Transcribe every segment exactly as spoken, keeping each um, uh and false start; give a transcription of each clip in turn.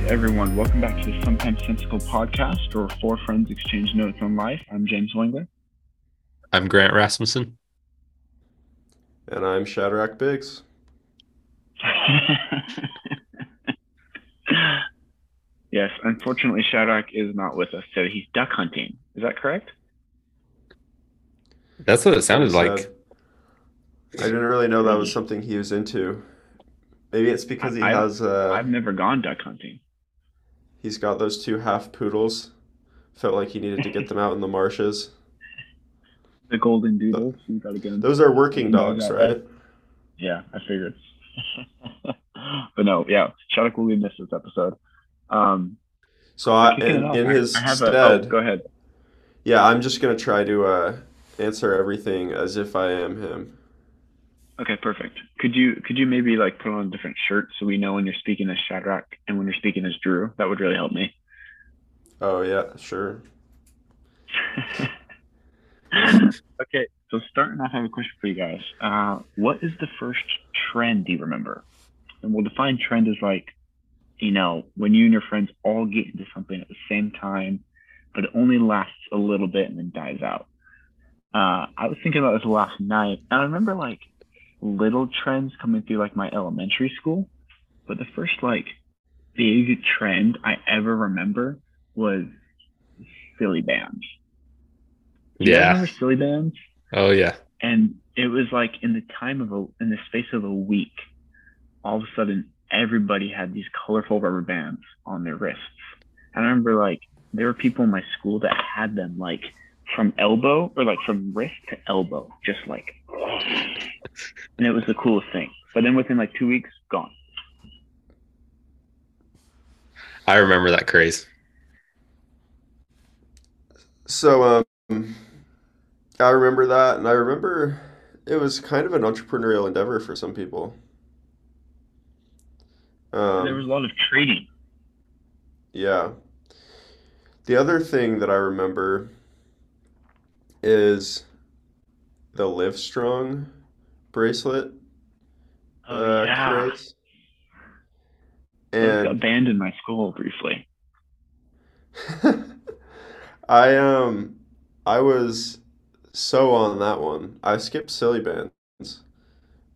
right, everyone, welcome back to the Sometimes Sensical Podcast, where four friends exchange notes on life. I'm James Wengler. I'm Grant Rasmussen. And I'm Shadrach Biggs. Yes, unfortunately, Shadrach is not with us today. He's duck hunting. Is that correct? That's what it sounded like. Sad. I didn't really know that was something he was into. Maybe it's because he I've, has... Uh, I've never gone duck hunting. He's got those two half poodles. Felt like he needed to get them out in the marshes. The golden doodles. You gotta get them. Those are working dogs, right? That. Yeah, I figured. But no, yeah. Shadrach will be missed this episode. Um, so I, in, in his I, I have stead... A, oh, go ahead. Yeah, I'm just going to try to uh, answer everything as if I am him. Okay, perfect. Could you could you maybe like put on a different shirt so we know when you're speaking as Shadrach and when you're speaking as Drew? That would really help me. Oh yeah, sure. Okay, so starting off, I have a question for you guys. Uh, what is the first trend you remember? And we'll define trend as like, you know, when you and your friends all get into something at the same time, but it only lasts a little bit and then dies out. Uh, I was thinking about this last night, and I remember like little trends coming through like my elementary school, but the first like big trend I ever remember was Silly Bands. Do yeah. You remember Silly Bands? Oh yeah. And it was like in the time of a in the space of a week, all of a sudden everybody had these colorful rubber bands on their wrists. And I remember like there were people in my school that had them like from elbow or like from wrist to elbow, just like. And it was the coolest thing. But then within like two weeks, gone. I remember that craze. So um, I remember that. And I remember it was kind of an entrepreneurial endeavor for some people. Um, there was a lot of trading. Yeah. The other thing that I remember is the Livestrong bracelet. Oh, uh, yeah. Craze. And abandoned my school briefly. I um, I was so on that one. I skipped Silly Bands,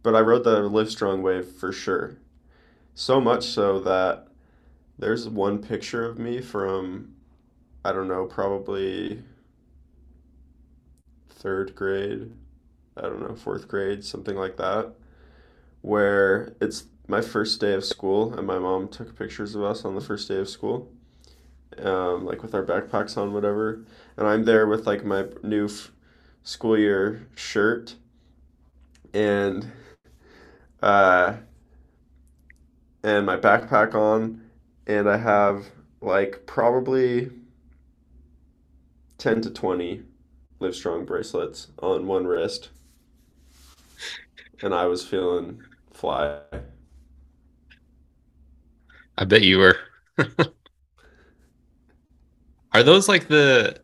but I rode the Livestrong wave for sure. So much so that there's one picture of me from, I don't know, probably third grade. I don't know, fourth grade, something like that, where it's my first day of school and my mom took pictures of us on the first day of school, um, like with our backpacks on, whatever. And I'm there with like my new f- school year shirt and, uh, and my backpack on, and I have like probably ten to twenty Livestrong bracelets on one wrist. And I was feeling fly. I bet you were. Are those like the,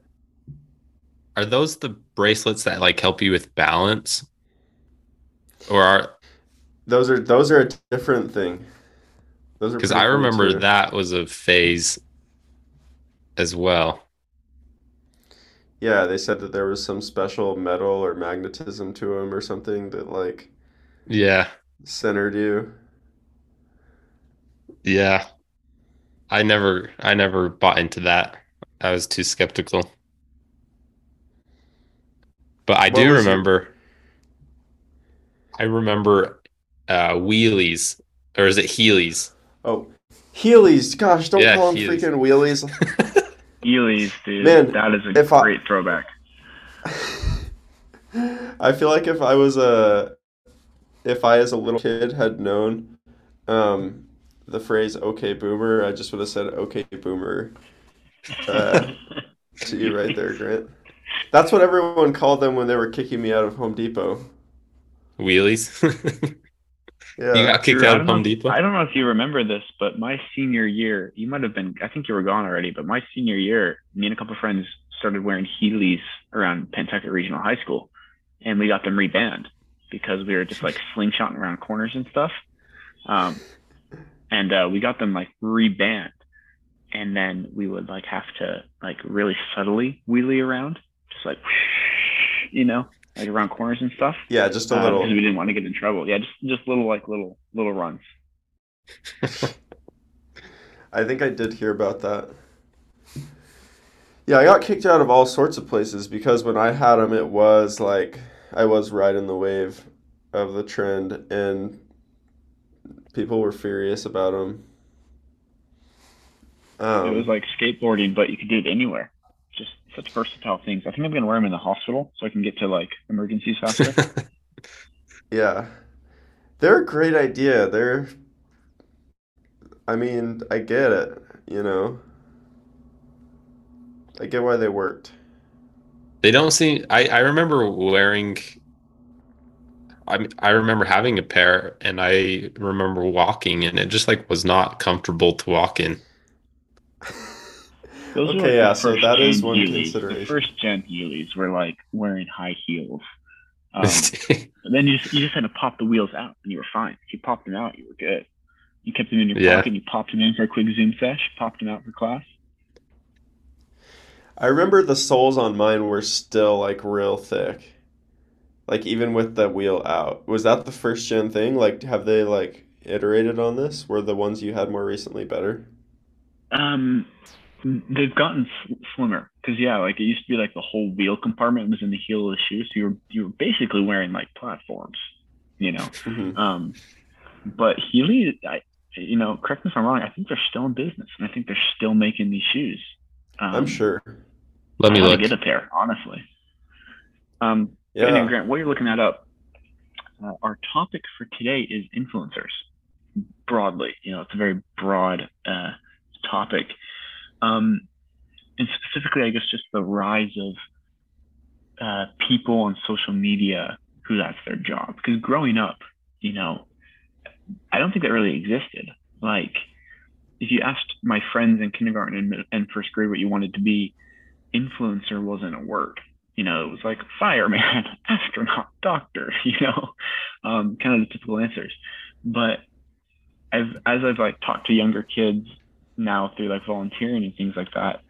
are those the bracelets that like help you with balance? Or are those are those are a different thing? Those are, because I remember too. That was a phase as well. Yeah, they said that there was some special metal or magnetism to them or something that, like, yeah, centered you. Yeah, I never, I never bought into that. I was too skeptical. But I what do remember. It? I remember uh, wheelies, or is it Heelys? Oh, Heelys! Gosh, don't yeah, call them Heelys. Freaking wheelies. Heelys, dude. Man, that is a great I, throwback. I feel like if I was a, if I as a little kid had known um, the phrase "Okay, Boomer," I just would have said "Okay, Boomer" uh, to you right there, Grant. That's what everyone called them when they were kicking me out of Home Depot. Wheelies. Yeah. You got kicked Drew, out of Home Depot? I don't know if you remember this, but my senior year, you might have been, I think you were gone already, but my senior year, me and a couple of friends started wearing Heelys around Penticton Regional High School, and we got them rebanned because we were just like slingshotting around corners and stuff. Um, and uh, we got them like rebanned, and then we would like have to like really subtly wheelie around, just like, you know, like around corners and stuff. Yeah, just a little. Uh, because we didn't want to get in trouble. Yeah, just just little like little little runs. I think I did hear about that. Yeah, I got kicked out of all sorts of places because when I had them, it was like I was riding the wave of the trend, and people were furious about them. Um, it was like skateboarding, but you could do it anywhere. Just such versatile things. I think I'm gonna wear them in the hospital so I can get to like emergencies faster. Yeah, they're a great idea. They're, I mean, I get it. You know, I get why they worked. They don't seem. I I remember wearing. I I remember having a pair, and I remember walking, and it just like was not comfortable to walk in. Those okay, like yeah, so that is one Heelys. Consideration. The first gen Heelys were like wearing high heels. Um, and then you just, you just had to pop the wheels out, and you were fine. If you popped them out, you were good. You kept them in your yeah. pocket, you popped them in for a quick Zoom sesh, popped them out for class. I remember the soles on mine were still like real thick. Like even with the wheel out. Was that the first gen thing? Like have they like iterated on this? Were the ones you had more recently better? Um... They've gotten slimmer because yeah, like it used to be like the whole wheel compartment was in the heel of the shoe, so you were you were basically wearing like platforms, you know. Mm-hmm. Um, but Heelys, I, you know, correct me if I'm wrong. I think they're still in business, and I think they're still making these shoes. Um, I'm sure. Let me look. Get a pair, honestly. Um, yeah. Anyway, Grant, while you're looking that up, uh, our topic for today is influencers. Broadly, you know, it's a very broad uh, topic. Um, and specifically, I guess, just the rise of uh, people on social media who that's their job. Because growing up, you know, I don't think that really existed. Like, if you asked my friends in kindergarten and, and first grade what you wanted to be, influencer wasn't a word. You know, it was like fireman, astronaut, doctor, you know, um, kind of the typical answers. But I've, as I've, like, talked to younger kids now through like volunteering and things like that,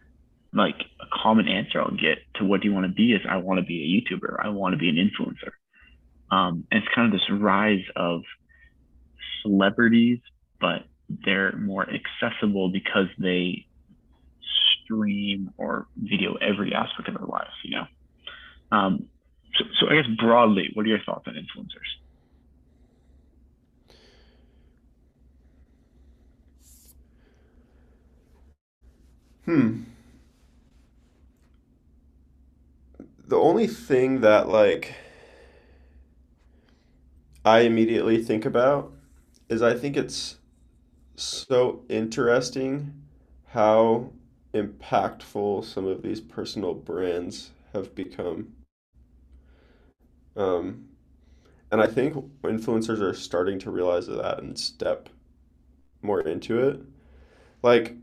like a common answer I'll get to what do you want to be is I want to be a YouTuber. I want to be an influencer. Um, and it's kind of this rise of celebrities, but they're more accessible because they stream or video every aspect of their lives, you know? Um, so, so I guess broadly, what are your thoughts on influencers? Hmm. The only thing that, like, I immediately think about is I think it's so interesting how impactful some of these personal brands have become. Um, and I think influencers are starting to realize that and step more into it. Like,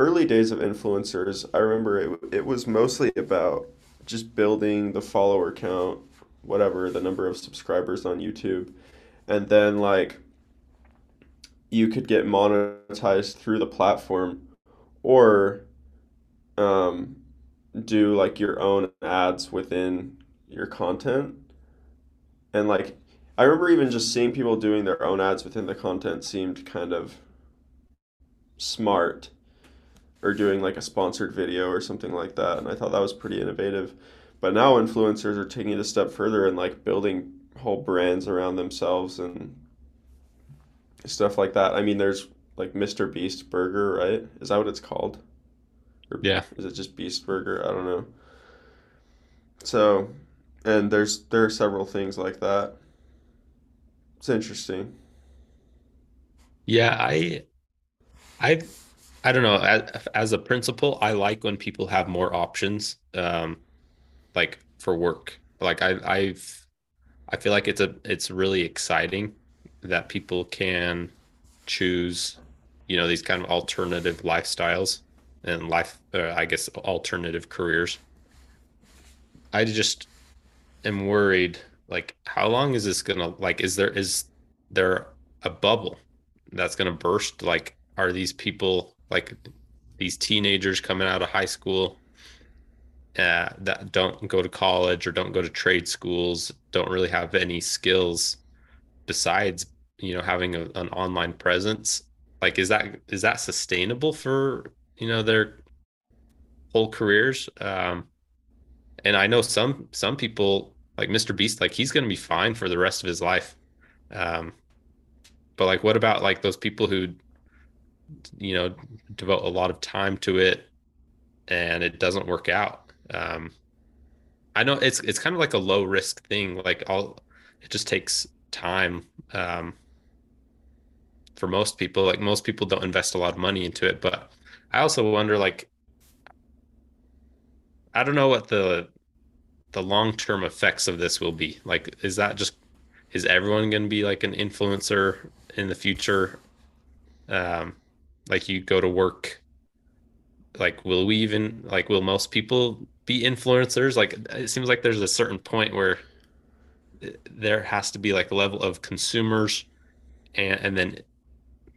early days of influencers, I remember it, it was mostly about just building the follower count, whatever, the number of subscribers on YouTube. And then, like, you could get monetized through the platform or um, do, like, your own ads within your content. And, like, I remember even just seeing people doing their own ads within the content seemed kind of smart. Or doing like a sponsored video or something like that. And I thought that was pretty innovative. But now influencers are taking it a step further and like building whole brands around themselves and stuff like that. I mean, there's like Mister Beast Burger, right? Is that what it's called? Or yeah. Is it just Beast Burger? I don't know. So, and there's, there are several things like that. It's interesting. Yeah. I, I, I don't know. As, as a principal, I like when people have more options, um, like for work. Like I, I've, I feel like it's a, it's really exciting that people can choose, you know, these kind of alternative lifestyles and life, or I guess alternative careers. I just am worried. Like, how long is this gonna? Like, is there is there a bubble that's gonna burst? Like, are these people? Like these teenagers coming out of high school uh, that don't go to college or don't go to trade schools, don't really have any skills besides, you know, having a, an online presence. Like, is that is that sustainable for, you know, their whole careers? Um, and I know some some people like Mister Beast, like he's going to be fine for the rest of his life. Um, but like, what about like those people who, you know, devote a lot of time to it and it doesn't work out? Um, I know it's, it's kind of like a low risk thing. Like all, it just takes time. Um, for most people, like most people don't invest a lot of money into it, but I also wonder, like, I don't know what the, the long-term effects of this will be. Like, is that just, is everyone going to be like an influencer in the future? Um, like you go to work, like, will we even, like, will most people be influencers? Like, it seems like there's a certain point where there has to be like a level of consumers and, and then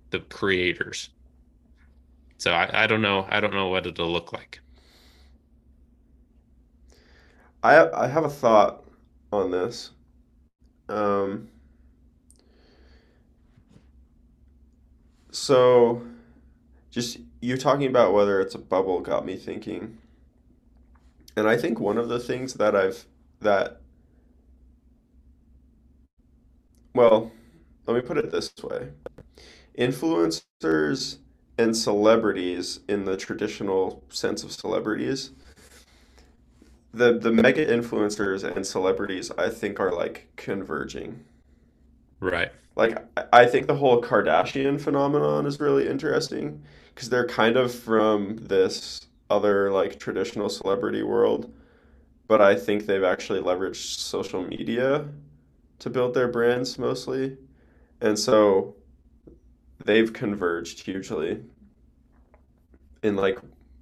the creators. So I, I don't know. I don't know what it'll look like. I I have a thought on this. Um, so just you talking about whether it's a bubble got me thinking. And I think one of the things that I've that well, let me put it this way. Influencers and celebrities in the traditional sense of celebrities, the the mega influencers and celebrities, I think, are like converging. Right. Like, I think the whole Kardashian phenomenon is really interesting because they're kind of from this other like traditional celebrity world, but I think they've actually leveraged social media to build their brands mostly. And so they've converged hugely in like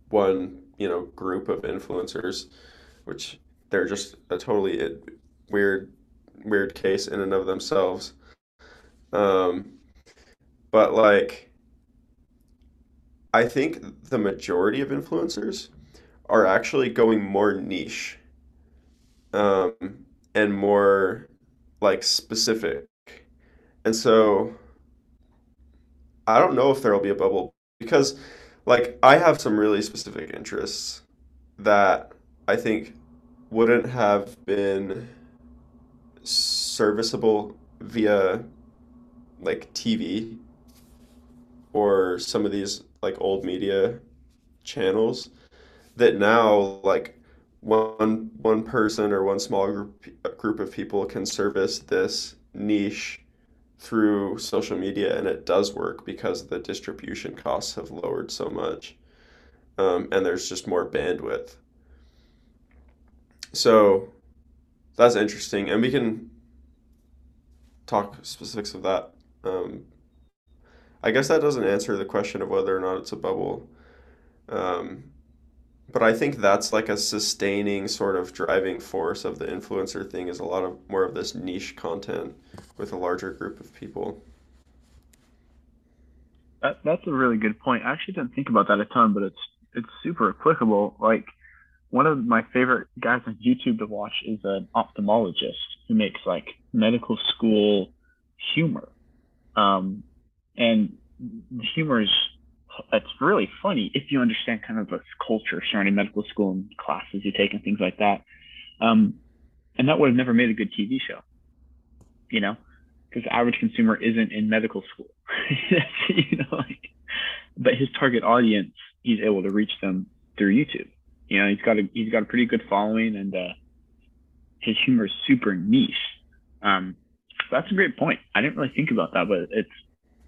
one, you know, group of influencers, which they're just a totally weird, weird case in and of themselves. Um, but like, I think the majority of influencers are actually going more niche, um, and more like specific. And so I don't know if there'll be a bubble because like I have some really specific interests that I think wouldn't have been serviceable via like T V or some of these like old media channels that now like one one person or one small group group of people can service this niche through social media, and it does work because the distribution costs have lowered so much, um, and there's just more bandwidth. So that's interesting, and we can talk specifics of that. Um, I guess that doesn't answer the question of whether or not it's a bubble. Um, but I think that's like a sustaining sort of driving force of the influencer thing is a lot of more of this niche content with a larger group of people. That, that's a really good point. I actually didn't think about that a ton, but it's, it's super applicable. Like, one of my favorite guys on YouTube to watch is an ophthalmologist who makes like medical school humor. Um, and the humor is, it's really funny if you understand kind of the culture surrounding medical school and classes you take and things like that. Um, and that would have never made a good T V show, you know, because the average consumer isn't in medical school, you know, like, but his target audience, he's able to reach them through YouTube. You know, he's got a he's got a pretty good following, and uh, his humor is super niche. Um, so that's a great point. I didn't really think about that, but it's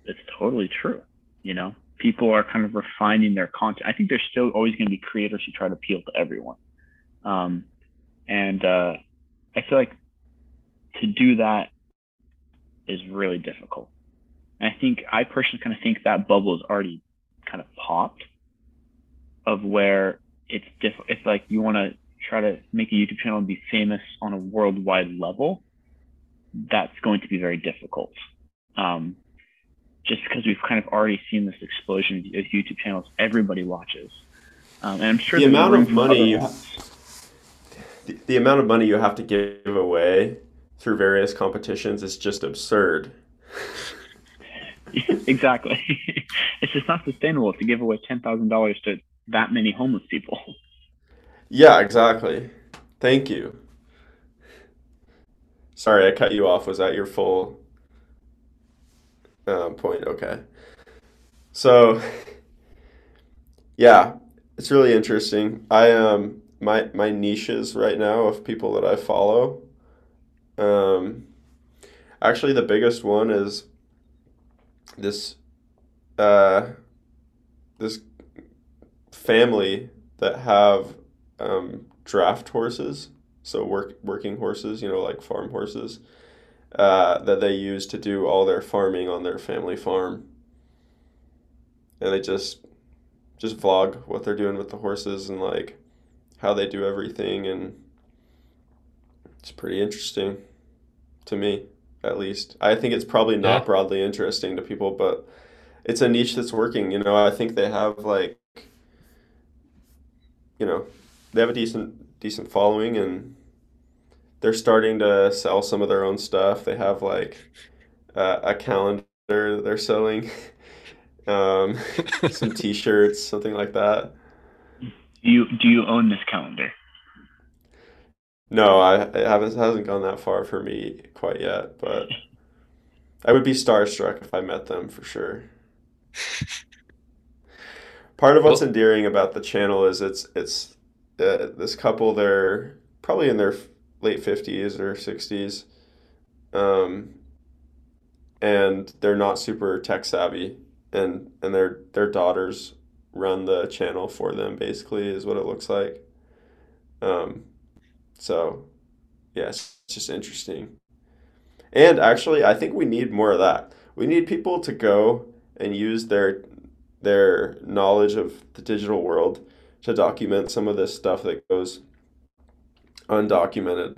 it's totally true. You know, people are kind of refining their content. I think there's still always going to be creators who try to appeal to everyone, um, and uh, I feel like to do that is really difficult. And I think I personally kind of think that bubble is already kind of popped, of where it's different. It's like you want to try to make a YouTube channel and be famous on a worldwide level. That's going to be very difficult. Um, just because we've kind of already seen this explosion of YouTube channels. Everybody watches. Um, and I'm sure the amount of money you the, the amount of money you have to give away through various competitions is just absurd. Exactly. It's just not sustainable to give away ten thousand dollars to that many homeless people. Yeah, exactly. Thank you. Sorry, I cut you off. Was that your full um, point? Okay. So, yeah, it's really interesting. I um my my niches right now of people that I follow. Um, actually, the biggest one is this uh this family that have um draft horses, so work working horses, you know, like farm horses, uh that they use to do all their farming on their family farm, and they just just vlog what they're doing with the horses and like how they do everything, and it's pretty interesting to me. At least I think it's probably not yeah. broadly interesting to people, but it's a niche that's working. You know, I think they have like, you know, they have a decent, decent following, and they're starting to sell some of their own stuff. They have like uh, a calendar that they're selling, um, some t-shirts, something like that. Do you, do you own this calendar? No, I, I haven't. It hasn't gone that far for me quite yet, but I would be starstruck if I met them for sure. Part of what's well, endearing about the channel is it's it's uh, this couple. They're probably in their late fifties or sixties, um, and they're not super tech savvy, and and their their daughters run the channel for them. Basically, is what it looks like. Um, So, yeah, it's just interesting. And actually, I think we need more of that. We need people to go and use their their knowledge of the digital world to document some of this stuff that goes undocumented.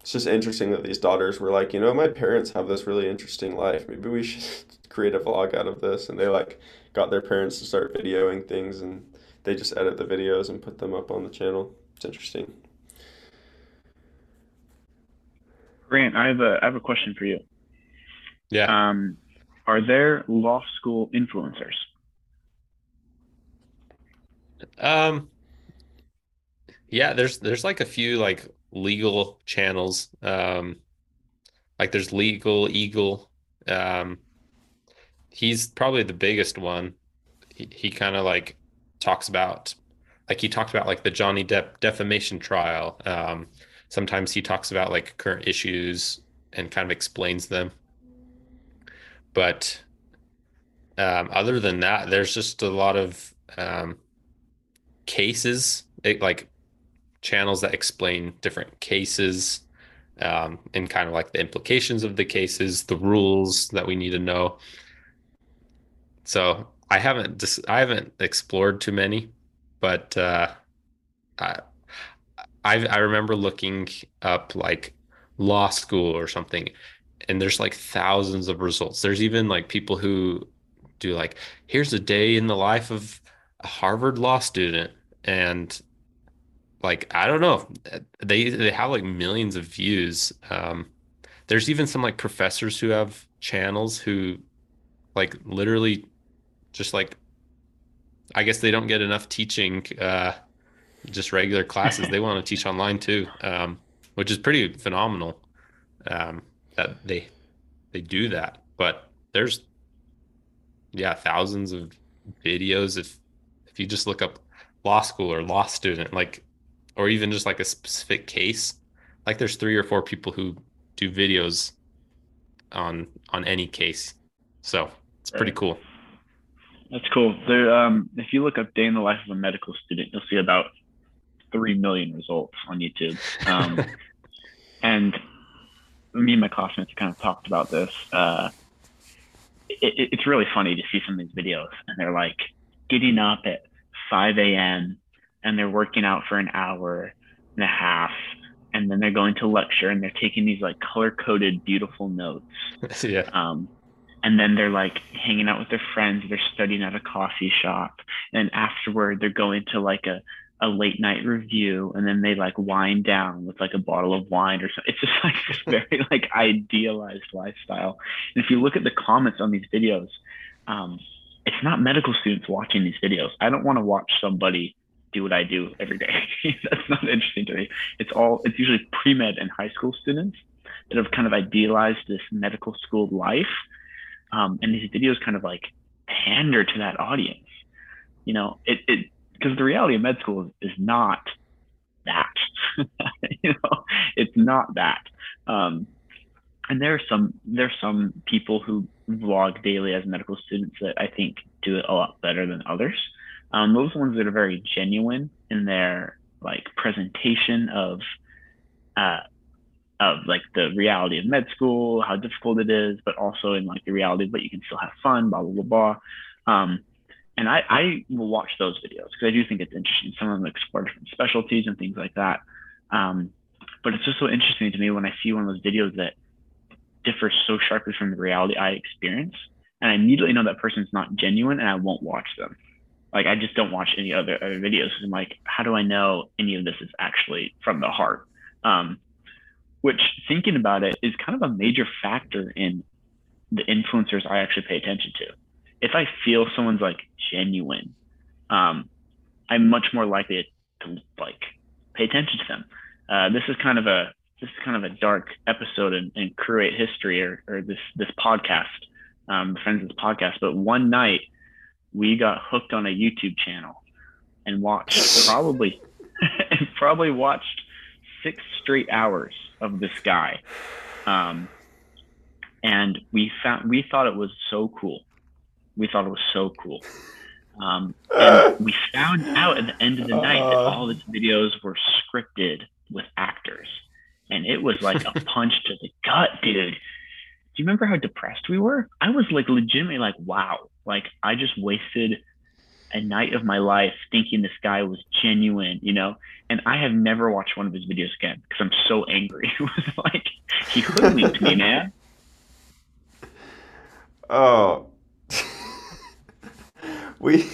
It's just interesting that these daughters were like, you know, my parents have this really interesting life. Maybe we should create a vlog out of this. And they, like, got their parents to start videoing things, and they just edit the videos and put them up on the channel. It's interesting. Grant, I have a I have a question for you. Yeah. Um, are there law school influencers? Um. Yeah, there's there's like a few like legal channels. Um, like there's Legal Eagle. Um, he's probably the biggest one. He he kind of like talks about. Like he talked about like the Johnny Depp defamation trial. Um, sometimes he talks about like current issues and kind of explains them. But um, other than that, there's just a lot of um, cases, it, like channels that explain different cases um, and kind of like the implications of the cases, the rules that we need to know. So I haven't dis- I haven't explored too many. But uh, I, I I remember looking up like law school or something, and there's like thousands of results. There's even like people who do like, here's a day in the life of a Harvard law student. And like, I don't know, they, they have like millions of views. Um, there's even some like professors who have channels who like literally just like, I guess they don't get enough teaching, uh, just regular classes. They want to teach online too, um, which is pretty phenomenal um, that they they do that. But there's, yeah, thousands of videos. If if you just look up law school or law student, like, or even just like a specific case, like there's three or four people who do videos on on any case. So it's pretty cool. That's cool. There, um, if you look up day in the life of a medical student, you'll see about three million results on YouTube. Um, and me and my classmates kind of talked about this. Uh, it, it's really funny to see some of these videos, and they're like getting up at five a.m. and they're working out for an hour and a half, and then they're going to lecture and they're taking these like color-coded, beautiful notes. Yeah. Um, And then they're like hanging out with their friends. They're studying at a coffee shop. And afterward, they're going to like a, a late night review. And then they like wind down with like a bottle of wine or something. It's just like this very like idealized lifestyle. And if you look at the comments on these videos, um, it's not medical students watching these videos. I don't want to watch somebody do what I do every day. That's not interesting to me. It's all, it's usually pre-med and high school students that have kind of idealized this medical school life. Um, and these videos kind of like pander to that audience, you know, it, it, because the reality of med school is, is not that, you know, it's not that. Um, and there are some, there are some people who vlog daily as medical students that I think do it a lot better than others. Um, those ones that are very genuine in their like presentation of, uh, of like the reality of med school, how difficult it is, but also in like the reality, but you can still have fun, blah, blah, blah, blah. Um, and I, I will watch those videos because I do think it's interesting. Some of them explore different specialties and things like that. Um, but it's just so interesting to me when I see one of those videos that differs so sharply from the reality I experience. And I immediately know that person's not genuine and I won't watch them. Like, I just don't watch any other, other videos. I'm like, how do I know any of this is actually from the heart? Um, which, thinking about it, is kind of a major factor in the influencers I actually pay attention to. If I feel someone's like genuine, um, I'm much more likely to like pay attention to them. Uh, this is kind of a this is kind of a dark episode in, in Crew A history, or, or this this podcast, um, friends of this podcast. But one night we got hooked on a YouTube channel and watched probably and probably watched six straight hours of this guy. Um, and we found, we thought it was so cool. We thought it was so cool. Um, and we found out at the end of the night that all his videos were scripted with actors. And it was like a punch to the gut, dude. Do you remember how depressed we were? I was like legitimately like, wow. Like, I just wasted a night of my life thinking this guy was genuine, you know? And I have never watched one of his videos again because I'm so angry. It was like, he hoodwinked me, man. Oh. we,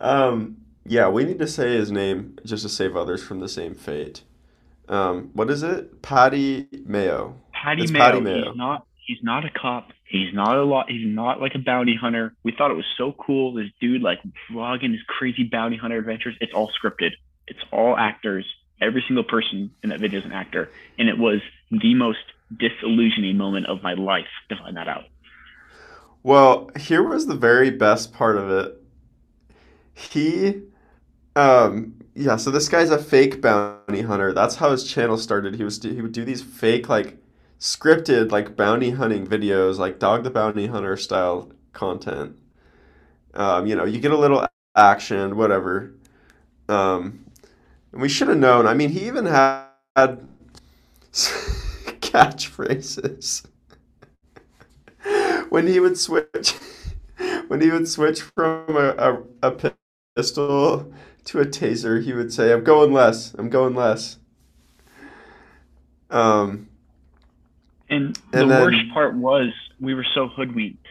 um, yeah, we need to say his name just to save others from the same fate. Um, what is it? Patty Mayo. Patty Mayo. Patty Mayo. He's not, he's not a cop. He's not a lot. He's not like a bounty hunter. We thought it was so cool. This dude like vlogging his crazy bounty hunter adventures. It's all scripted. It's all actors. Every single person in that video is an actor. And it was the most disillusioning moment of my life to find that out. Well, here was the very best part of it. He, um, yeah. So this guy's a fake bounty hunter. That's how his channel started. He was he would do these fake like. scripted like bounty hunting videos, like Dog the Bounty Hunter style content. Um, you know, you get a little action, whatever. Um, and we should have known. I mean, he even had, had catchphrases when he would switch when he would switch from a, a, a pistol to a taser. He would say, "I'm going less. I'm going less." Um. And, and the then, worst part was we were so hoodwinked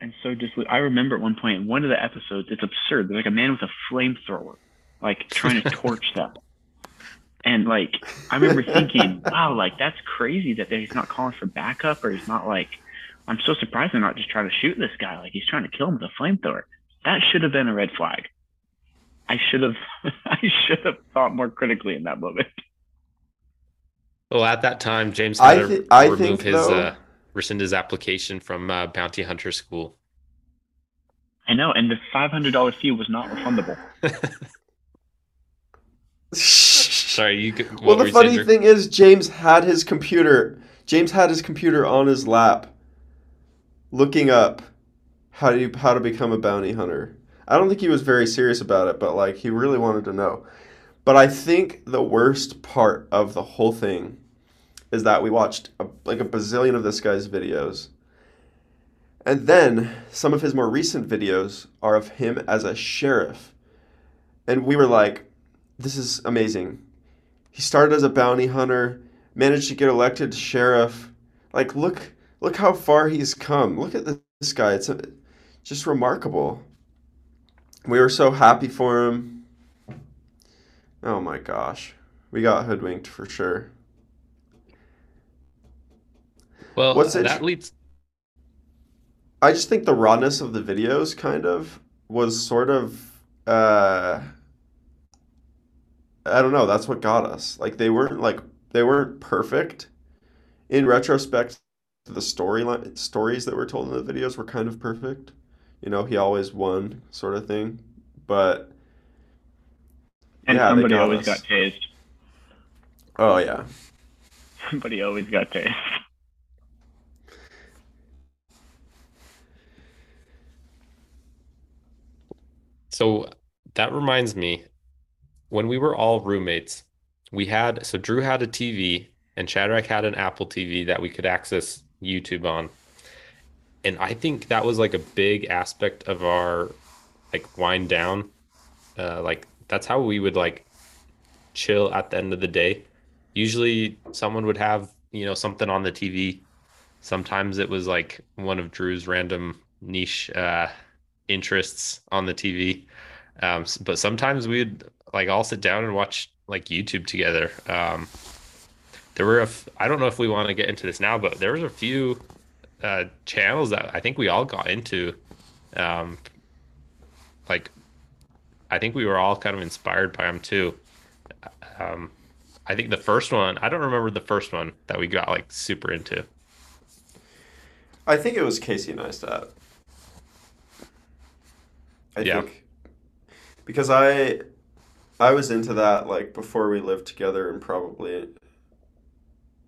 and so just, I remember at one point in one of the episodes, it's absurd. There's like a man with a flamethrower, like trying to torch them. And like, I remember thinking, wow, like that's crazy that he's not calling for backup, or he's not like, I'm so surprised they're not just trying to shoot this guy. Like he's trying to kill him with a flamethrower. That should have been a red flag. I should have, I should have thought more critically in that moment. Well, at that time, James had to I th- I remove think, his though, uh, rescind his application from uh, Bounty Hunter School. I know, and the five hundred dollars fee was not refundable. Sorry, you. Could, well, the funny saying, thing is, James had his computer. James had his computer on his lap, looking up how to how to become a bounty hunter. I don't think he was very serious about it, but like he really wanted to know. But I think the worst part of the whole thing is that we watched a, like a bazillion of this guy's videos. And then some of his more recent videos are of him as a sheriff. And we were like, this is amazing. He started as a bounty hunter, managed to get elected sheriff. Like, look, Look how far he's come. Look at this guy. It's a, just remarkable. We were so happy for him. Oh my gosh. We got hoodwinked for sure. Well, What's that it? leads... I just think the rawness of the videos kind of was sort of... Uh, I don't know. That's what got us. Like, they weren't, like, they weren't perfect. In retrospect, the storyline stories that were told in the videos were kind of perfect. You know, he always won, sort of thing. But and yeah, somebody got always us. got tased. Oh yeah. Somebody always got tased. So that reminds me, when we were all roommates, we had, so Drew had a T V and Shadrach had an Apple T V that we could access YouTube on. And I think that was like a big aspect of our like wind down. Uh, like that's how we would like chill at the end of the day. Usually someone would have, you know, something on the T V. Sometimes it was like one of Drew's random niche uh, interests on the T V. Um, but sometimes we'd like all sit down and watch like YouTube together. Um, there were, a f- I don't know if we want to get into this now, but there was a few uh, channels that I think we all got into. Um, like, I think we were all kind of inspired by them too. Um, I think the first one, I don't remember the first one that we got like super into. I think it was Casey Neistat. I yeah. think because I, I was into that like before we lived together and probably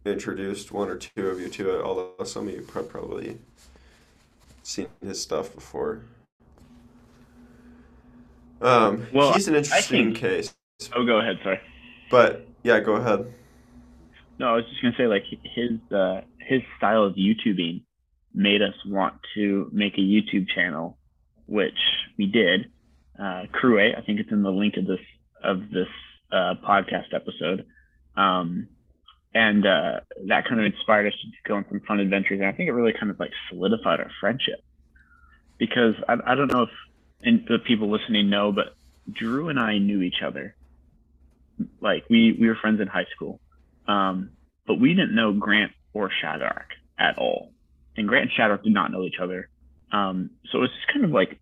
introduced one or two of you to it, although some of you probably seen his stuff before. Um, well, he's an interesting think, case. Oh, go ahead. Sorry. But yeah, go ahead. No, I was just gonna say like his uh, his style of YouTubing made us want to make a YouTube channel, which we did. Uh, Crew A, I think it's in the link of this of this uh, podcast episode. Um, And uh, that kind of inspired us to go on some fun adventures. And I think it really kind of like solidified our friendship, because I, I don't know if and the people listening know, but Drew and I knew each other. Like we, we were friends in high school, um, but we didn't know Grant or Shadrach at all. And Grant and Shadrach did not know each other. Um, so it was just kind of like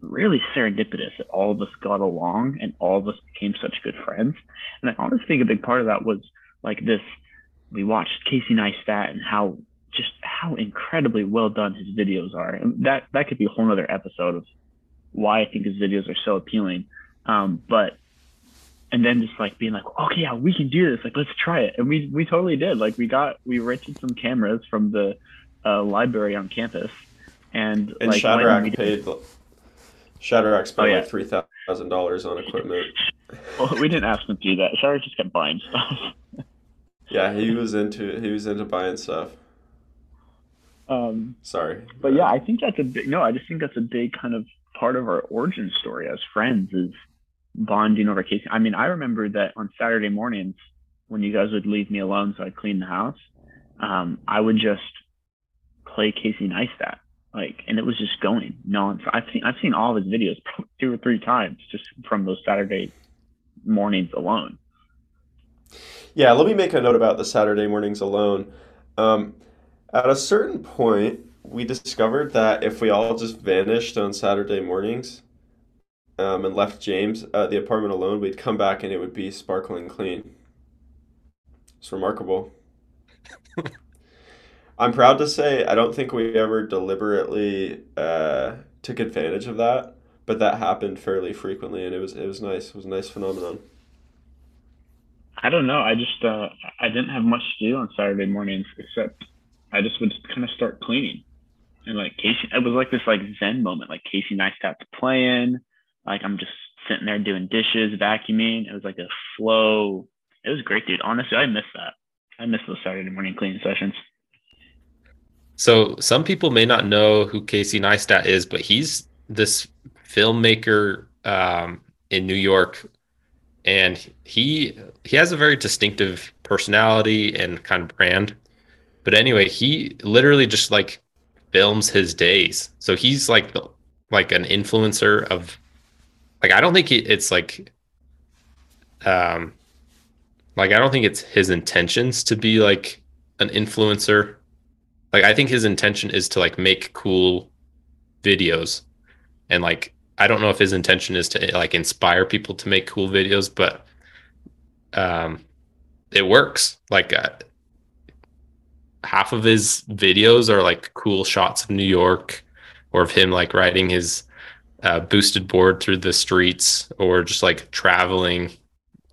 really serendipitous that all of us got along and all of us became such good friends. And I honestly think a big part of that was like this. We watched Casey Neistat and how just how incredibly well done his videos are. And that, that could be a whole nother episode of why I think his videos are so appealing. Um, but, and then just like being like, okay, yeah, we can do this. Like, let's try it. And we, we totally did. Like we got, we rented some cameras from the uh, library on campus. And, and like, Shadrach paid, Shadrach spent oh, yeah. like three thousand dollars on equipment. Well, we didn't ask him to do that. Shadrach just kept buying stuff. Yeah, he was into he was into buying stuff. Um, Sorry, but yeah, I think that's a big no. I just think that's a big kind of part of our origin story as friends is bonding over Casey. I mean, I remember that on Saturday mornings when you guys would leave me alone, so I'd clean the house. Um, I would just play Casey Neistat, like, and it was just going nonstop. I've seen I've seen all of his videos probably two or three times just from those Saturday mornings alone. Yeah, let me make a note about the Saturday mornings alone. Um, at a certain point, we discovered that if we all just vanished on Saturday mornings um, and left James at the apartment alone, we'd come back and it would be sparkling clean. It's remarkable. I'm proud to say I don't think we ever deliberately uh, took advantage of that, but that happened fairly frequently, and it was it was nice. It was a nice phenomenon. I don't know. I just, uh, I didn't have much to do on Saturday mornings, except I just would kind of start cleaning. And like Casey, it was like this like Zen moment, like Casey Neistat's playing, like I'm just sitting there doing dishes, vacuuming. It was like a flow. It was great, dude. Honestly, I miss that. I miss those Saturday morning cleaning sessions. So some people may not know who Casey Neistat is, but he's this filmmaker um, in New York. And he he has a very distinctive personality and kind of brand. But anyway, he literally just like films his days. So he's like the, like an influencer of like, I don't think he, it's like, um, like, I don't think it's his intentions to be like an influencer. Like, I think his intention is to like make cool videos. And like, I don't know if his intention is to like inspire people to make cool videos, but, um, it works. Like, uh, half of his videos are like cool shots of New York, or of him like riding his uh, boosted board through the streets, or just like traveling,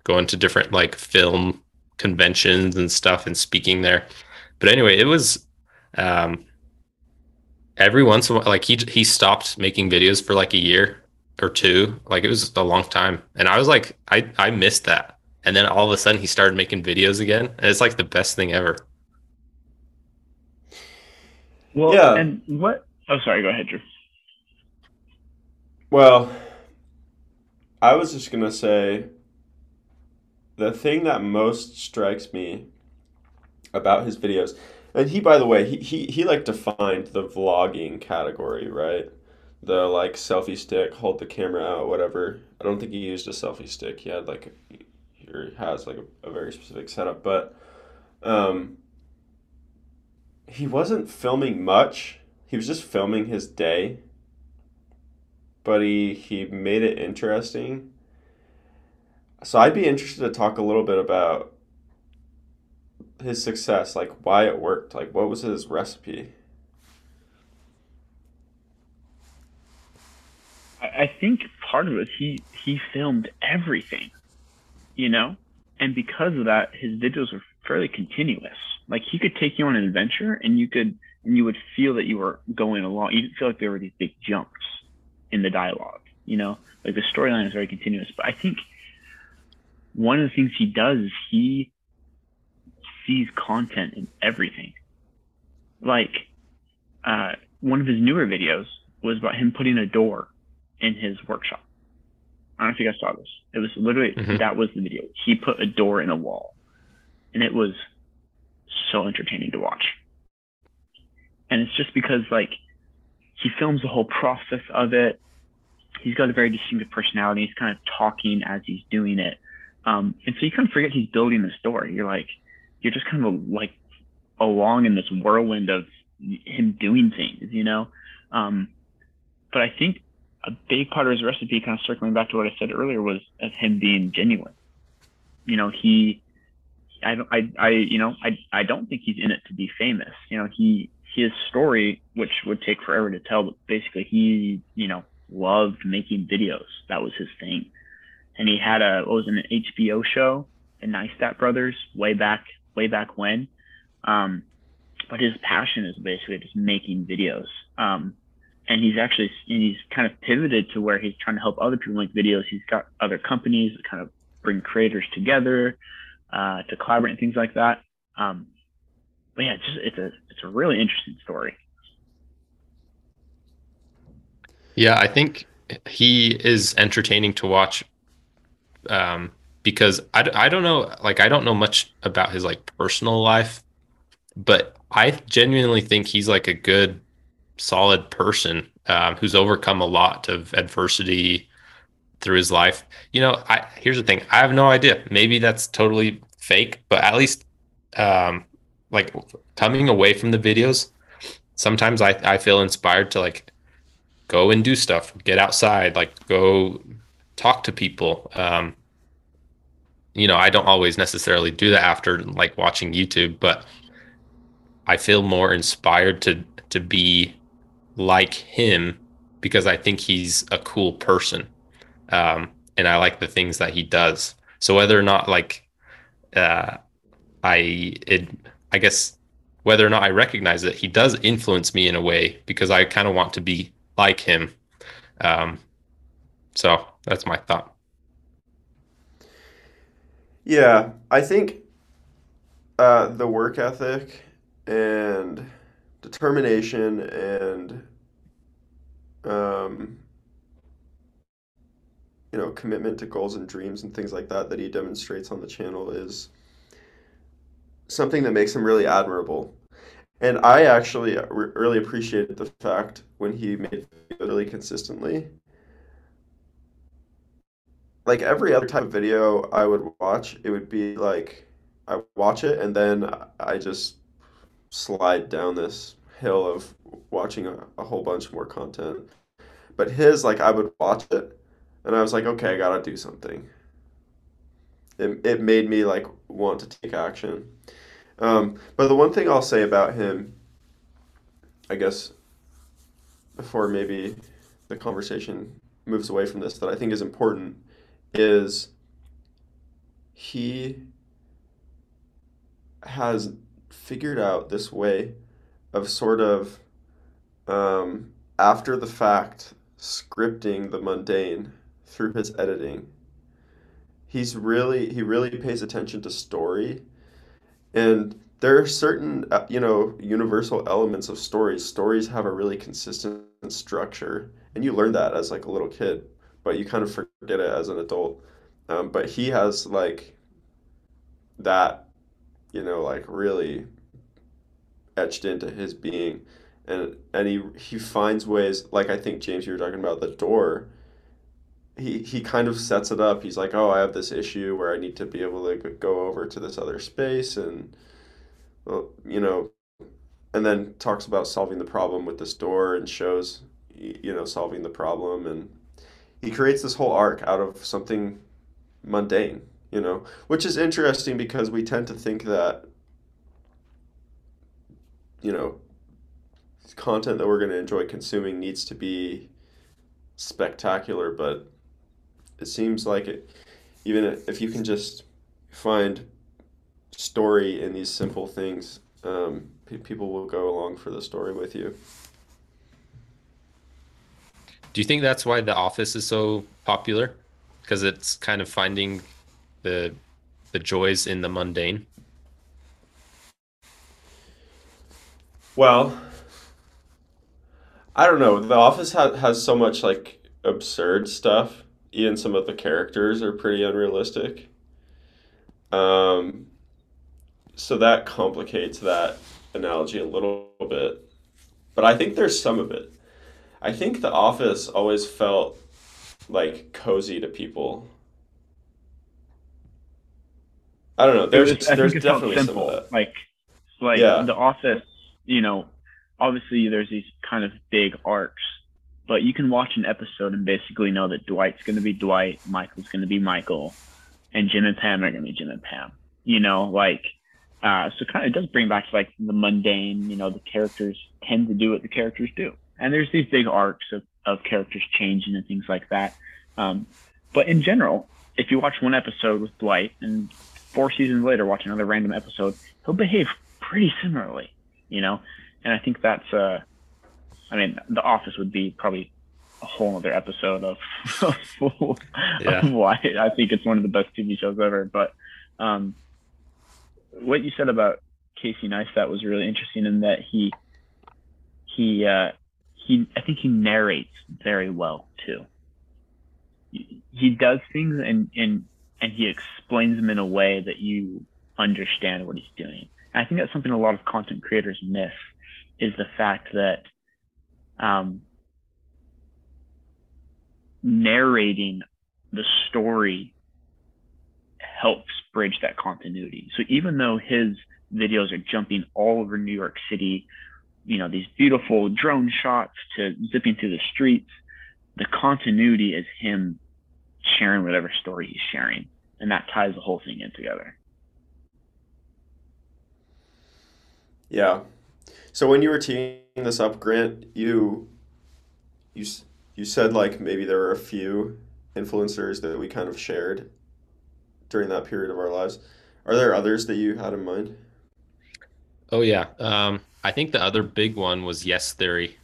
going to different like film conventions and stuff and speaking there. But anyway, it was um, every once in a while, like he, he stopped making videos for like a year or two. Like it was a long time. And I was like, I, I missed that. And then all of a sudden he started making videos again. And it's like the best thing ever. Well, yeah. And what? Oh, sorry. Go ahead, Drew. Well, I was just going to say the thing that most strikes me about his videos, and he, by the way, he, he, he like defined the vlogging category, right? The like selfie stick, hold the camera out, whatever. I don't think he used a selfie stick. He had like, or has like a, a very specific setup, but, um, he wasn't filming much. He was just filming his day, but he, he made it interesting. So I'd be interested to talk a little bit about his success, like why it worked, like what was his recipe? I think part of it, he, he filmed everything, you know? And because of that, his videos were fairly continuous. Like he could take you on an adventure and you could, and you would feel that you were going along. You didn't feel like there were these big jumps in the dialogue, you know, like the storyline is very continuous. But I think one of the things he does is he sees content in everything. Like, uh, one of his newer videos was about him putting a door in his workshop. I don't know if you guys saw this. It was literally, mm-hmm. that was the video. He put a door in a wall, and it was so entertaining to watch. And it's just because like he films the whole process of it. He's got a very distinctive personality. He's kind of talking as he's doing it. Um, and so you kind of forget he's building this door. You're like, you're just kind of like along in this whirlwind of him doing things, you know? Um, but I think a big part of his recipe, kind of circling back to what I said earlier, was of him being genuine. You know, he, I, I, I you know, I, I don't think he's in it to be famous. You know, he, his story, which would take forever to tell, but basically he, you know, loved making videos. That was his thing. And he had a, what was it, an H B O show, the Neistat Brothers, way back, way back when. Um, but his passion is basically just making videos. Um, and he's actually, and he's kind of pivoted to where he's trying to help other people make videos. He's got other companies that kind of bring creators together, uh, to collaborate and things like that. Um, But yeah, it's, just, it's a it's a really interesting story. Yeah, I think he is entertaining to watch, um, because I, I don't know, like I don't know much about his like personal life, but I genuinely think he's like a good, solid person, um, who's overcome a lot of adversity through his life. You know, I here's the thing: I have no idea. Maybe that's totally fake, but at least. Um, Like coming away from the videos, sometimes I, I feel inspired to like go and do stuff, get outside, like go talk to people. Um, you know, I don't always necessarily do that after like watching YouTube, but I feel more inspired to to be like him because I think he's a cool person, um, and I like the things that he does. So whether or not like uh, I it. I guess whether or not I recognize it, he does influence me in a way because I kind of want to be like him. Um, so that's my thought. Yeah, I think uh, the work ethic and determination and, um, you know, commitment to goals and dreams and things like that that he demonstrates on the channel is something that makes him really admirable. And I actually really appreciated the fact when he made videos really consistently. Like every other type of video I would watch, it would be like I watch it and then I just slide down this hill of watching a, a whole bunch more content. But his, like, I would watch it and I was like, okay, I gotta do something. It, it made me like want to take action. Um, but the one thing I'll say about him, I guess, before maybe the conversation moves away from this, that I think is important, is he has figured out this way of sort of um, after the fact scripting the mundane through his editing. He's really, he really pays attention to story. And there are certain, you know, universal elements of stories. Stories have a really consistent structure. And you learn that as like a little kid, but you kind of forget it as an adult. Um, but he has like that, you know, like really etched into his being. And and he, he finds ways, like I think, James, you were talking about the door. He, he kind of sets it up. He's like, oh, I have this issue where I need to be able to go over to this other space. And, well, you know, and then talks about solving the problem with this door and shows, you know, solving the problem. And he creates this whole arc out of something mundane, you know, which is interesting because we tend to think that, you know, content that we're going to enjoy consuming needs to be spectacular, but it seems like it, even if you can just find story in these simple things, um, pe- people will go along for the story with you. Do you think that's why The Office is so popular? Because it's kind of finding the the joys in the mundane? Well, I don't know. The Office ha- has so much like absurd stuff. Even some of the characters are pretty unrealistic. Um, so that complicates that analogy a little bit. But I think there's some of it. I think The Office always felt like cozy to people. I don't know. There's was, there's definitely some of that. Like like yeah. The Office, you know, obviously there's these kind of big arcs, but you can watch an episode and basically know that Dwight's going to be Dwight, Michael's going to be Michael, and Jim and Pam are going to be Jim and Pam. You know, like, uh, so kind of does bring back to like the mundane, you know, the characters tend to do what the characters do. And there's these big arcs of, of characters changing and things like that. Um, but in general, if you watch one episode with Dwight and four seasons later watch another random episode, he'll behave pretty similarly, you know? And I think that's, uh, I mean, The Office would be probably a whole other episode of, of, yeah. of why I think it's one of the best T V shows ever. But um, what you said about Casey Neistat was really interesting in that he, he, uh, he, I think he narrates very well too. He, he does things and, and, and he explains them in a way that you understand what he's doing. And I think that's something a lot of content creators miss. Is the fact that um, narrating the story helps bridge that continuity. So even though his videos are jumping all over New York City, you know, these beautiful drone shots to zipping through the streets, the continuity is him sharing whatever story he's sharing. And that ties the whole thing in together. Yeah. So when you were teeing this up, Grant, you, you, you said like maybe there were a few influencers that we kind of shared during that period of our lives. Are there others that you had in mind? Oh yeah, um, I think the other big one was Yes Theory.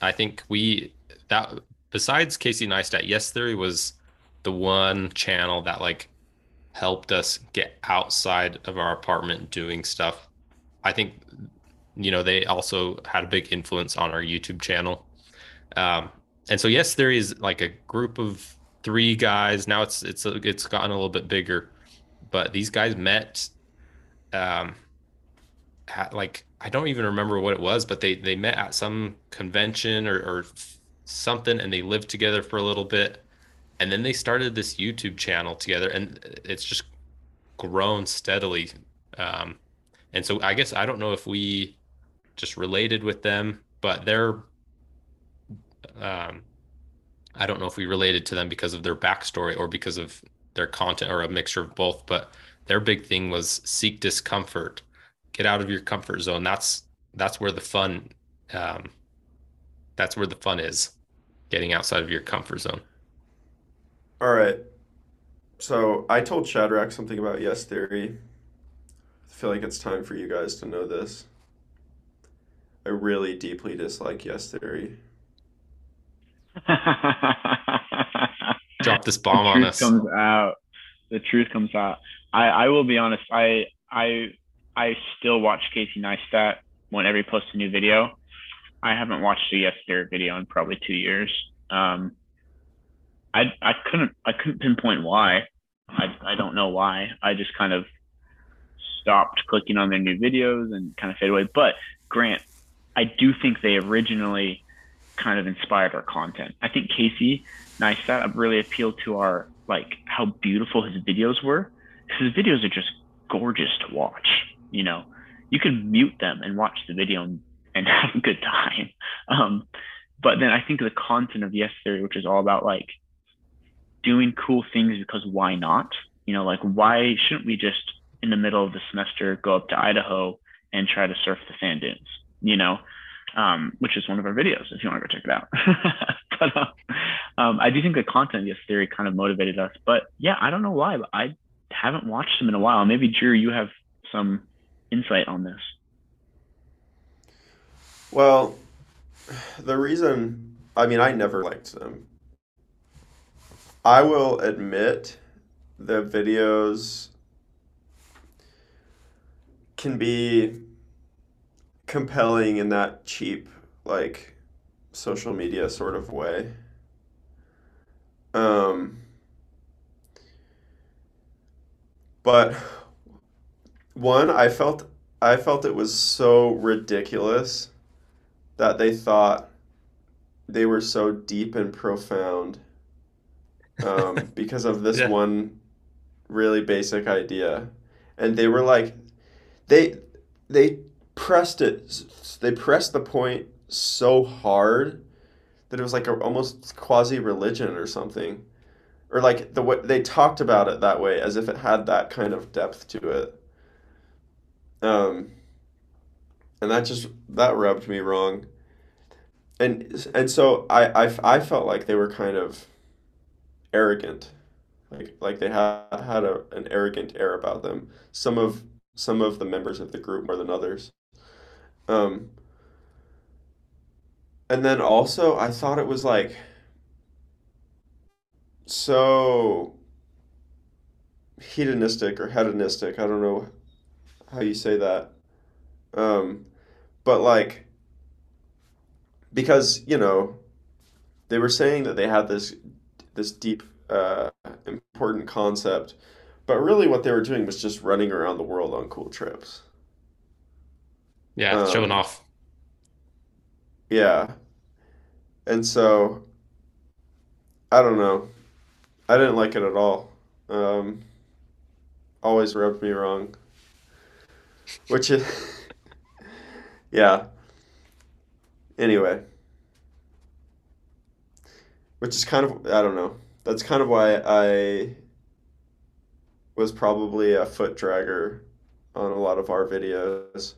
I think we that besides Casey Neistat, Yes Theory was the one channel that like helped us get outside of our apartment doing stuff. I think. You know, they also had a big influence on our YouTube channel. Um, and so Yes Theory is like a group of three guys. Now it's it's it's gotten a little bit bigger, but these guys met um, at, like I don't even remember what it was, but they, they met at some convention or, or something, and they lived together for a little bit. And then they started this YouTube channel together, and it's just grown steadily. Um, and so I guess I don't know if we just related with them, but they're, um, I don't know if we related to them because of their backstory or because of their content or a mixture of both, but their big thing was seek discomfort, get out of your comfort zone. That's, that's where the fun, um, that's where the fun is, getting outside of your comfort zone. All right. So I told Shadrach something about Yes Theory. I feel like it's time for you guys to know this. I really deeply dislike Yes Theory. Drop this bomb on us. The truth comes out. The truth comes out. I, I will be honest. I I I still watch Casey Neistat whenever he posts a new video. I haven't watched a Yes Theory video in probably two years. Um, I I couldn't I couldn't pinpoint why. I I don't know why. I just kind of stopped clicking on their new videos and kind of fade away. But Grant, I do think they originally kind of inspired our content. I think Casey Neistat really appealed to our, like, how beautiful his videos were. His videos are just gorgeous to watch. You know, you can mute them and watch the video and, and have a good time. Um, but then I think the content of Yes Theory, which is all about, like, doing cool things because why not? You know, like, why shouldn't we just in the middle of the semester go up to Idaho and try to surf the sand dunes, you know? Um, which is one of our videos, if you want to go check it out. But uh, um, I do think the content of Yes Theory kind of motivated us. But yeah, I don't know why, but I haven't watched them in a while. Maybe, Drew, you have some insight on this. Well, the reason, I mean, I never liked them. I will admit the videos can be compelling in that cheap, like, social media sort of way. Um, but one, I felt, I felt it was so ridiculous that they thought they were so deep and profound, um, because of this yeah. one really basic idea. And they were like, they, they, pressed it they pressed the point so hard that it was like a almost quasi religion or something, or like the way they talked about it that way, as if it had that kind of depth to it, um and that just that rubbed me wrong. And and so I, I I felt like they were kind of arrogant, like like they had had a, an arrogant air about them, some of some of the members of the group more than others. Um, and then also I thought it was like so hedonistic or hedonistic. I don't know how you say that. Um, but like, because, you know, they were saying that they had this, this deep, uh, important concept, but really what they were doing was just running around the world on cool trips. Yeah, um, showing off. Yeah. And so, I don't know. I didn't like it at all. Um, always rubbed me wrong. Which is, yeah. Anyway. Which is kind of, I don't know. That's kind of why I was probably a foot dragger on a lot of our videos.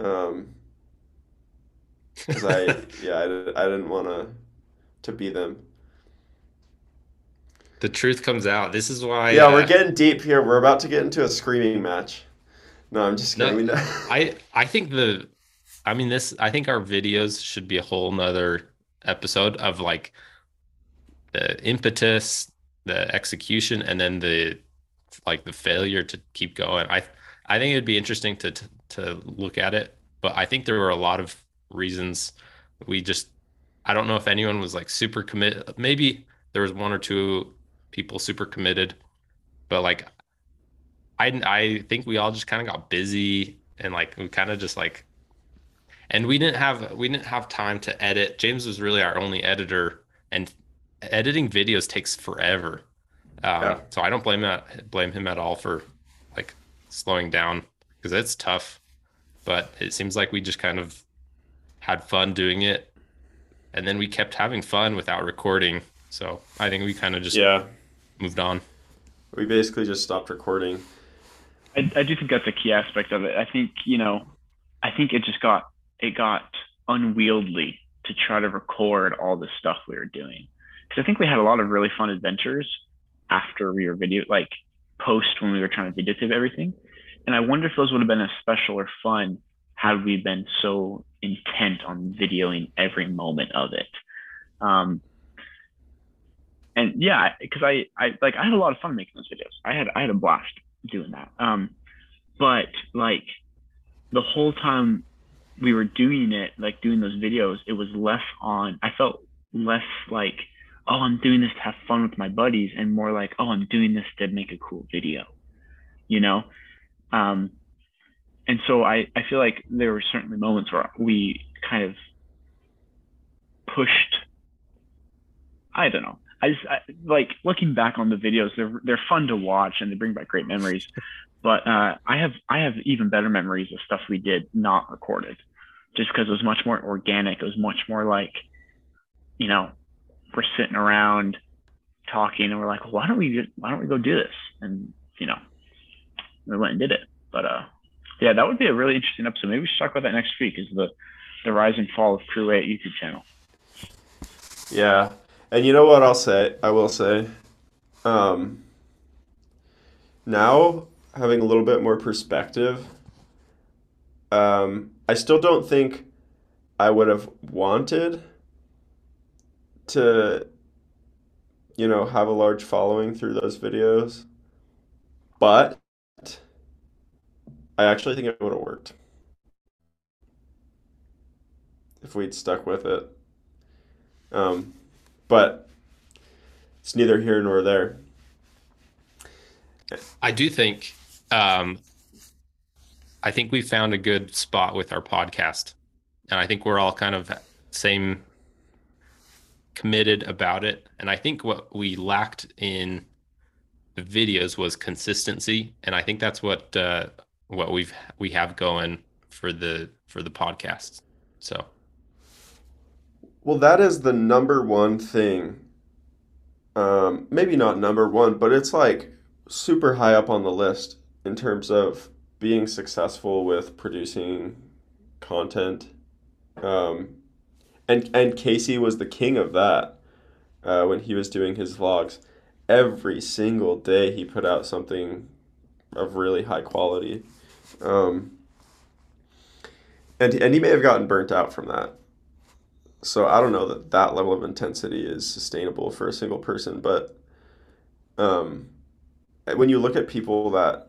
Um, cause I, yeah, I, I didn't want to, to be them. The truth comes out. This is why. Yeah. Uh, we're getting deep here. We're about to get into a screaming match. No, I'm just kidding. No, I, I think the, I mean this, I think our videos should be a whole nother episode of like the impetus, the execution, and then the, like the failure to keep going. I I think it'd be interesting to, to to look at it, but I think there were a lot of reasons we just, I don't know if anyone was like super committed. Maybe there was one or two people super committed, but like I I think we all just kind of got busy and like we kind of just like And we didn't have we didn't have time to edit. James was really our only editor, and editing videos takes forever. Um, yeah. So I don't blame that, blame him at all for like slowing down, because it's tough. But it seems like we just kind of had fun doing it, and then we kept having fun without recording. So I think we kind of just yeah. moved on. We basically just stopped recording. I, I do think that's a key aspect of it. I think, you know, I think it just got it got unwieldy to try to record all the stuff we were doing, because I think we had a lot of really fun adventures after we were video, like post when we were trying to videotape everything. And I wonder if those would have been as special or fun had we been so intent on videoing every moment of it. Um, and yeah, because I, I like I had a lot of fun making those videos. I had I had a blast doing that. Um, but like the whole time we were doing it, like doing those videos, it was less on. I felt less like, oh, I'm doing this to have fun with my buddies, and more like, oh, I'm doing this to make a cool video, you know? Um, and so I, I feel like there were certainly moments where we kind of pushed, I don't know. I just, I, like looking back on the videos, they're, they're fun to watch and they bring back great memories, but, uh, I have, I have even better memories of stuff we did not recorded, just because it was much more organic. It was much more like, you know, we're sitting around talking and we're like, well, why don't we just, why don't we go do this? And, you know, we went and did it. But, uh, yeah, that would be a really interesting episode. Maybe we should talk about that next week, is the, the rise and fall of Crew A YouTube channel. Yeah. And you know what I'll say? I will say, um, now having a little bit more perspective, um, I still don't think I would have wanted to, you know, have a large following through those videos, but I actually think it would have worked if we'd stuck with it. Um, but it's neither here nor there. I do think, um, I think we found a good spot with our podcast, and I think we're all kind of same committed about it. And I think what we lacked in the videos was consistency. And I think that's what, uh, what we've, we have going for the, for the podcast. So. Well, that is the number one thing. Um, maybe not number one, but it's like super high up on the list in terms of being successful with producing content. Um, and, and Casey was the king of that, uh, when he was doing his vlogs. Every single day he put out something of really high quality. Um, and, and he may have gotten burnt out from that. So I don't know that that level of intensity is sustainable for a single person, but um, when you look at people that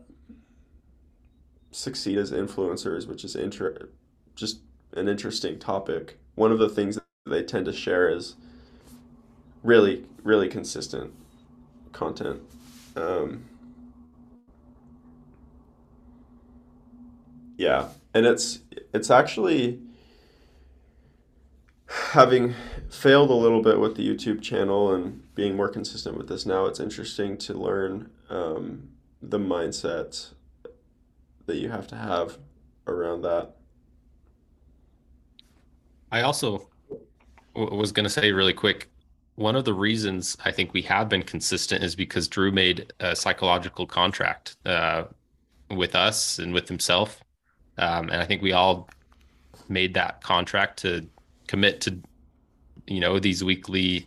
succeed as influencers, which is inter- just an interesting topic, one of the things that they tend to share is really, really consistent content. Um, yeah, and it's it's actually... Having failed a little bit with the YouTube channel and being more consistent with this now, it's interesting to learn um, the mindset that you have to have around that. I also w- was going to say really quick, one of the reasons I think we have been consistent is because Drew made a psychological contract uh, with us and with himself. Um, and I think we all made that contract to commit to, you know, these weekly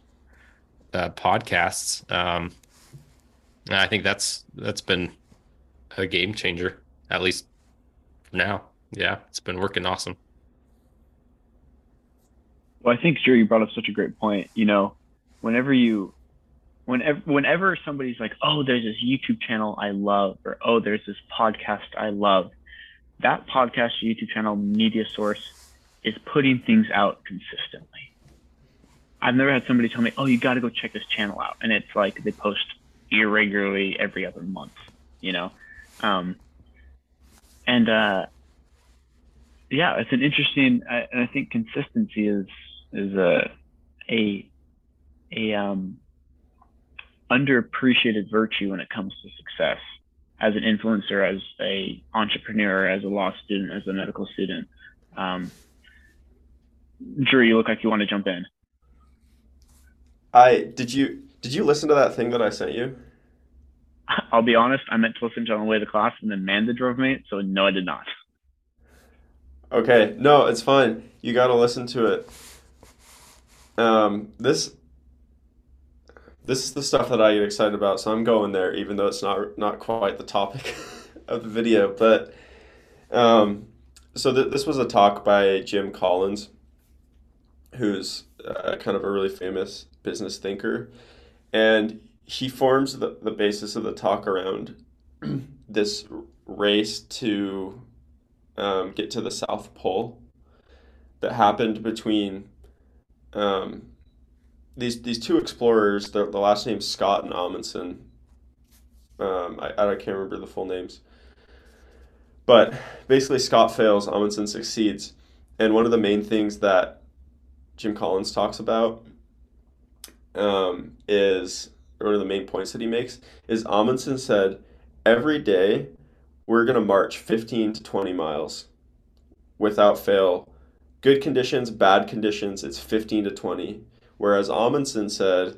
uh, podcasts. Um, and I think that's, that's been a game changer, at least for now. Yeah. It's been working awesome. Well, I think Drew, you brought up such a great point. You know, whenever you, whenever, whenever somebody's like, oh, there's this YouTube channel I love, or, oh, there's this podcast I love, that podcast, YouTube channel, media source is putting things out consistently. I've never had somebody tell me, oh, you gotta go check this channel out. And it's like, they post irregularly every other month, you know? Um, and uh, yeah, it's an interesting, I, and I think consistency is is a a a um, underappreciated virtue when it comes to success as an influencer, as a entrepreneur, as a law student, as a medical student. Um, Drew, you look like you want to jump in. I did you did you listen to that thing that I sent you? I'll be honest, I meant to listen to it on the way to class, and then Amanda drove me, so no, I did not. Okay, no, it's fine. You got to listen to it. Um, this this is the stuff that I get excited about, so I'm going there, even though it's not not quite the topic of the video. But um, so th- this was a talk by Jim Collins, who's uh, kind of a really famous business thinker, and he forms the, the basis of the talk around this race to um, get to the South Pole that happened between um, these these two explorers. The, the last name's Scott and Amundsen. Um, I, I can't remember the full names. But basically Scott fails, Amundsen succeeds. And one of the main things that Jim Collins talks about um, is... one of the main points that he makes is Amundsen said, every day we're going to march fifteen to twenty miles without fail. Good conditions, bad conditions, it's fifteen to twenty. Whereas Amundsen said,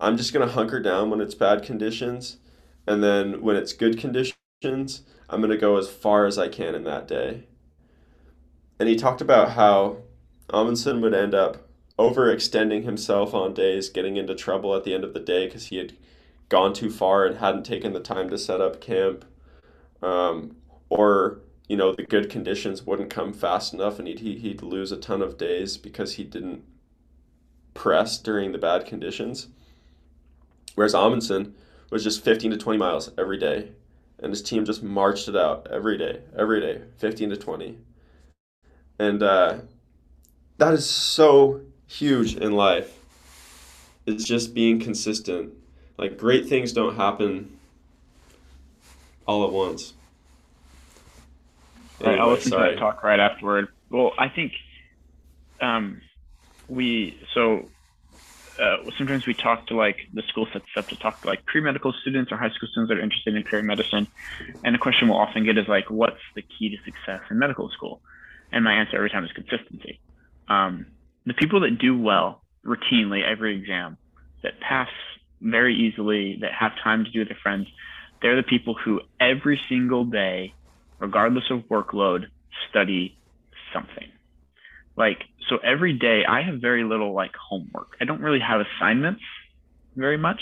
I'm just going to hunker down when it's bad conditions. And then when it's good conditions, I'm going to go as far as I can in that day. And he talked about how Amundsen would end up overextending himself on days, getting into trouble at the end of the day because he had gone too far and hadn't taken the time to set up camp, um, or you know the good conditions wouldn't come fast enough and he'd he'd lose a ton of days because he didn't press during the bad conditions. Whereas Amundsen was just fifteen to twenty miles every day, and his team just marched it out every day, every day, fifteen to twenty, and uh, that is so huge in life. It's just being consistent. Like, great things don't happen all at once. Anyway, right, I'll listen sorry. to that talk right afterward. Well, I think um, we so uh, sometimes we talk to like the school sets up to talk to like pre-medical students or high school students that are interested in career medicine, and the question we'll often get is like, what's the key to success in medical school? And my answer every time is consistency. Um, the people that do well routinely every exam, that pass very easily, that have time to do with their friends, they're the people who every single day, regardless of workload, study something. Like, so every day I have very little like homework. I don't really have assignments very much,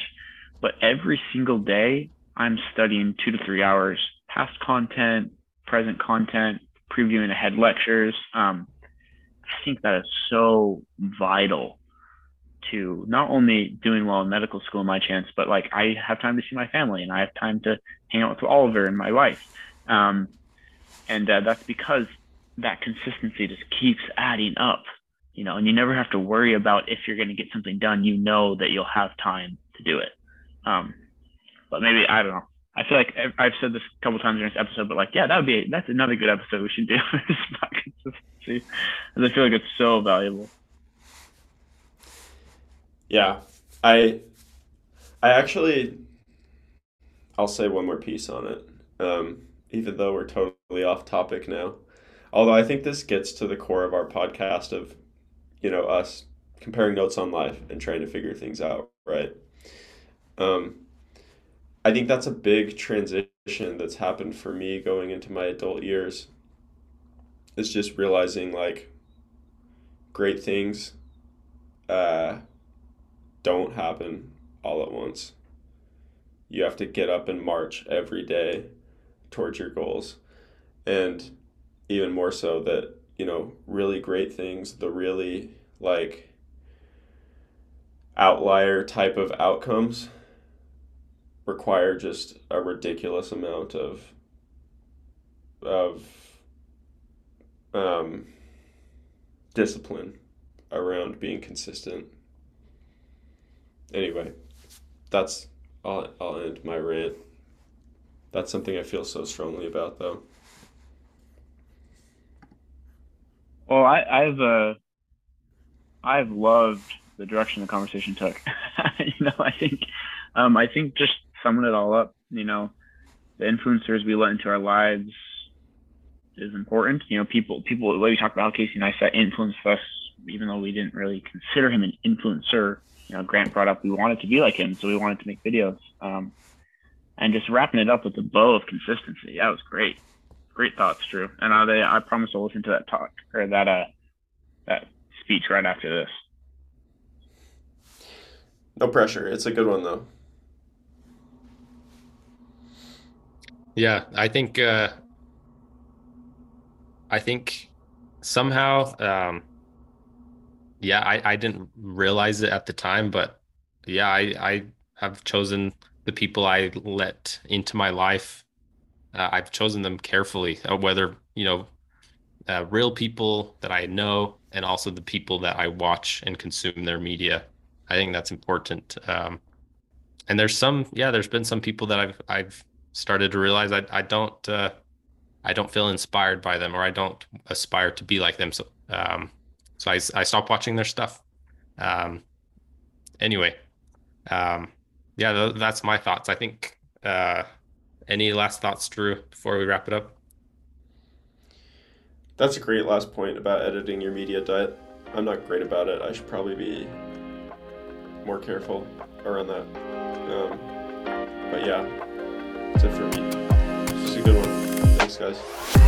but every single day I'm studying two to three hours, past content, present content, previewing ahead lectures, um, I think that is so vital to not only doing well in medical school, my chance, but like I have time to see my family and I have time to hang out with Oliver and my wife. Um, and uh, that's because that consistency just keeps adding up, you know, and you never have to worry about if you're going to get something done, you know that you'll have time to do it. Um, but maybe, I don't know. I feel like I've said this a couple times in this episode, but like, yeah, that would be, that's another good episode we should do. It's not consistency. Because I feel like it's so valuable. Yeah. I, I actually, I'll say one more piece on it. Um, even though we're totally off topic now, although I think this gets to the core of our podcast of, you know, us comparing notes on life and trying to figure things out. Right. Um, I think that's a big transition that's happened for me going into my adult years. It's just realizing like great things uh, don't happen all at once. You have to get up and march every day towards your goals. And even more so that, you know, really great things, the really like outlier type of outcomes require just a ridiculous amount of of um, discipline around being consistent. Anyway, that's I'll I'll end my rant. That's something I feel so strongly about, though. Well, I, I've uh, I've loved the direction the conversation took. you know, I think um, I think just summing it all up, you know, the influencers we let into our lives is important. You know, people people like we talked about how Casey Neistat influenced us, even though we didn't really consider him an influencer. You know, Grant brought up we wanted to be like him, so we wanted to make videos. Um, and just wrapping it up with the bow of consistency, that was great. Great thoughts, Drew. And I, they, I promise I'll listen to that talk or that uh, that speech right after this. No pressure. It's a good one, though. Yeah, I think uh, I think somehow, um, yeah, I, I didn't realize it at the time, but yeah, I, I have chosen the people I let into my life. Uh, I've chosen them carefully, uh, whether, you know, uh, real people that I know, and also the people that I watch and consume their media. I think that's important. Um, and there's some, yeah, there's been some people that I've, I've started to realize I, I don't, uh, I don't feel inspired by them, or I don't aspire to be like them. So, um, so I, I stopped watching their stuff. Um, anyway, um, yeah, th- that's my thoughts. I think, uh, any last thoughts, Drew, before we wrap it up? That's a great last point about editing your media diet. I'm not great about it. I should probably be more careful around that. Um, but yeah, that's it for me. This is a good one. Thanks, guys.